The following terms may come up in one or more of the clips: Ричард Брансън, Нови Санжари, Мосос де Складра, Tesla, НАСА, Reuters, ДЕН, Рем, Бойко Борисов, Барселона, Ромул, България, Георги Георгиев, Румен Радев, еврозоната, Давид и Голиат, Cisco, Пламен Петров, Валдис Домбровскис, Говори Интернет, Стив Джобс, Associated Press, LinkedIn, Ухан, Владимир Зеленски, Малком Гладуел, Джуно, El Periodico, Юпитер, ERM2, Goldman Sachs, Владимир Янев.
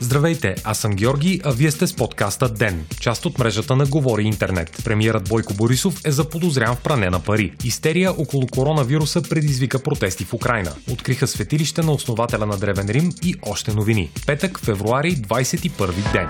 Здравейте, аз съм Георги, а вие сте с подкаста ДЕН, част от мрежата на Говори Интернет. Премиерът Бойко Борисов е заподозрян в пране на пари. Истерия около коронавируса предизвика протести в Украйна. Откриха светилище на основателя на Древен Рим и още новини. Петък, февруари, 21 ден.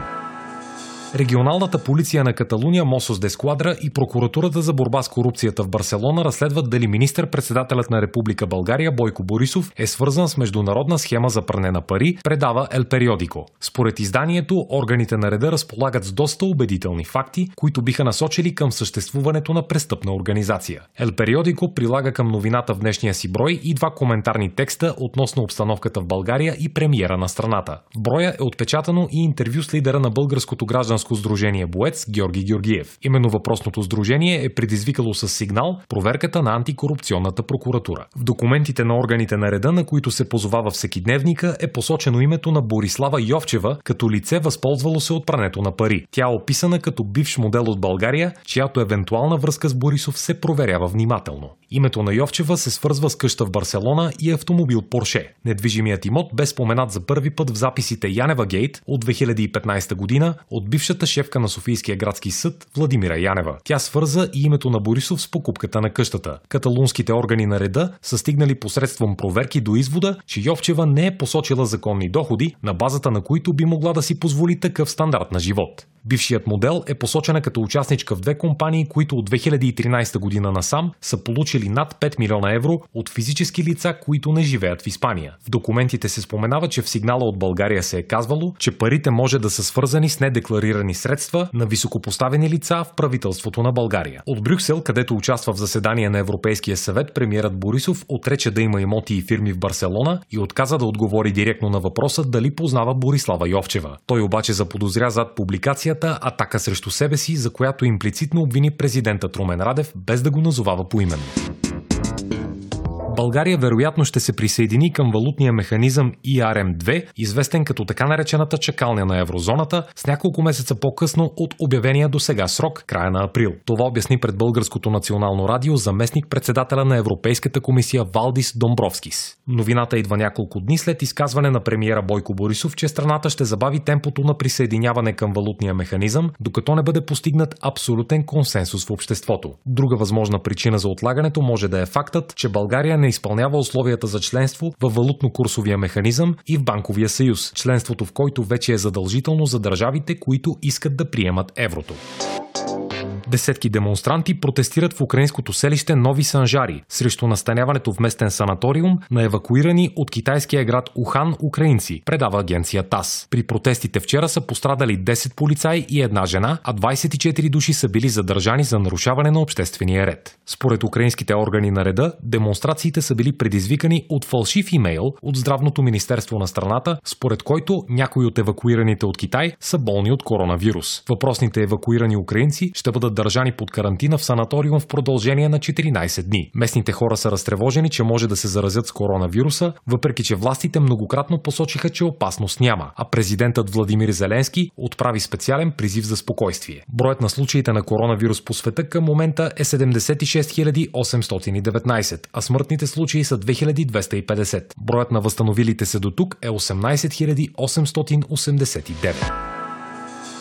Регионалната полиция на Каталуния, Мосос де Складра и прокуратурата за борба с корупцията в Барселона разследват дали министър-председателят на Република България Бойко Борисов е свързан с международна схема за пране на пари, предава El Periodico. Според изданието, органите на реда разполагат с доста убедителни факти, които биха насочили към съществуването на престъпна организация. El Periodico прилага към новината в днешния си брой и два коментарни текста относно обстановката в България и премиера на страната. В броя е отпечатано и интервю с лидера на българското гражданство сдружение Боец Георги Георгиев. Именно въпросното сдружение е предизвикало с сигнал проверката на антикорупционната прокуратура. В документите на органите на реда, на които се позовава всекидневника, е посочено името на Борислава Йовчева като лице, възползвало се от прането на пари. Тя е описана като бивш модел от България, чиято евентуална връзка с Борисов се проверява внимателно. Името на Йовчева се свързва с къща в Барселона и автомобил Порше. Недвижимият имот бе споменат за първи път в записите Янева Гейт от 2015 година от бившата шефка на Софийския градски съд Владимира Янева. Тя свърза и името на Борисов с покупката на къщата. Каталунските органи на реда са стигнали посредством проверки до извода, че Йовчева не е посочила законни доходи, на базата на които би могла да си позволи такъв стандарт на живот. Бившият модел е посочена като участничка в две компании, които от 2013 година насам са получили над 5 милиона евро от физически лица, които не живеят в Испания. В документите се споменава, че в сигнала от България се е казвало, че парите може да са свързани с недекларирани средства на високопоставени лица в правителството на България. От Брюксел, където участва в заседание на Европейския съвет, премиерът Борисов отрече да има имоти и фирми в Барселона и отказа да отговори директно на въпроса дали познава Борислава Йовчева. Той обаче заподозря зад публикация атака срещу себе си, за която имплицитно обвини президентът Румен Радев, без да го назовава поименно. България вероятно ще се присъедини към валутния механизъм ERM2, известен като така наречената чакалня на еврозоната, с няколко месеца по-късно от обявения до сега срок, края на април. Това обясни пред Българското национално радио заместник-председателя на Европейската комисия Валдис Домбровскис. Новината идва няколко дни след изказване на премиера Бойко Борисов, че страната ще забави темпото на присъединяване към валутния механизъм, докато не бъде постигнат абсолютен консенсус в обществото. Друга възможна причина за отлагането може да е фактът, че България не изпълнява условията за членство във валутно-курсовия механизъм и в банковия съюз, членството в който вече е задължително за държавите, които искат да приемат еврото. Десетки демонстранти протестират в украинското селище Нови Санжари срещу настаняването в местен санаториум на евакуирани от китайския град Ухан украинци, предава агенция ТАС. При протестите вчера са пострадали 10 полицаи и една жена, а 24 души са били задържани за нарушаване на обществения ред. Според украинските органи на реда, демонстрациите са били предизвикани от фалшив имейл от Здравното министерство на страната, според който някои от евакуираните от Китай са болни от коронавирус. Въпросните евакуирани украинци ще бъдат държани под карантина в санаториум в продължение на 14 дни. Местните хора са разтревожени, че може да се заразят с коронавируса, въпреки че властите многократно посочиха, че опасност няма, а президентът Владимир Зеленски отправи специален призив за спокойствие. Броят на случаите на коронавирус по света към момента е 76 819, а смъртните случаи са 2250. Броят на възстановилите се до тук е 18 889.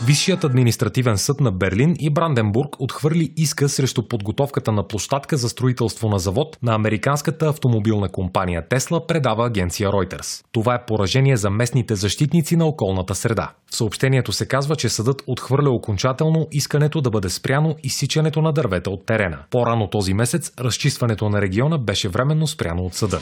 Висшият административен съд на Берлин и Бранденбург отхвърли иска срещу подготовката на площадка за строителство на завод на американската автомобилна компания Tesla, предава агенция Reuters. Това е поражение за местните защитници на околната среда. В съобщението се казва, че съдът отхвърля окончателно искането да бъде спряно изсичането на дървета от терена. По-рано този месец разчистването на региона беше временно спряно от съда.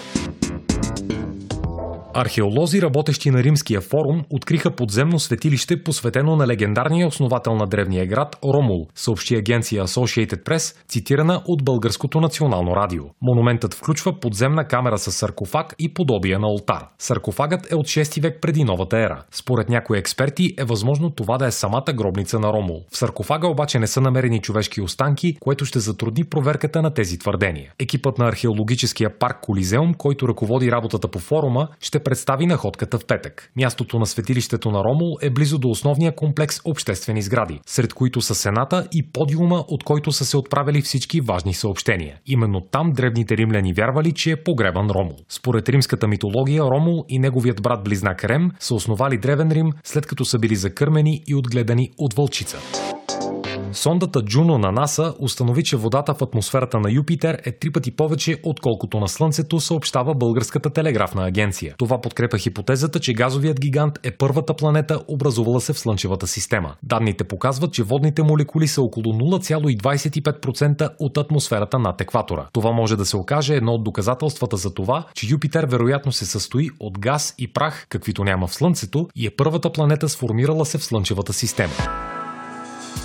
Археолози, работещи на Римския форум, откриха подземно светилище, посветено на легендарния основател на древния град Ромул, съобщи агенция Associated Press, цитирана от Българското национално радио. Монументът включва подземна камера с саркофаг и подобие на олтар. Саркофагът е от 6 век преди новата ера. Според някои експерти е възможно това да е самата гробница на Ромул. В саркофага обаче не са намерени човешки останки, което ще затрудни проверката на тези твърдения. Екипът на археологическия парк Колизеум, който ръководи работата по форума, ще представи находката в петък. Мястото на светилището на Ромул е близо до основния комплекс обществени сгради, сред които са сената и подиума, от който са се отправили всички важни съобщения. Именно там древните римляни вярвали, че е погребан Ромул. Според римската митология, Ромул и неговият брат-близнак Рем са основали Древен Рим, след като са били закърмени и отгледани от вълчица. Сондата Джуно на НАСА установи, че водата в атмосферата на Юпитер е 3 пъти повече, отколкото на Слънцето, съобщава Българската телеграфна агенция. Това подкрепя хипотезата, че газовият гигант е първата планета, образувала се в Слънчевата система. Данните показват, че водните молекули са около 0,25% от атмосферата над екватора. Това може да се окаже едно от доказателствата за това, че Юпитер вероятно се състои от газ и прах, каквито няма в Слънцето, и е първата планета, сформирала се в Слънчевата система.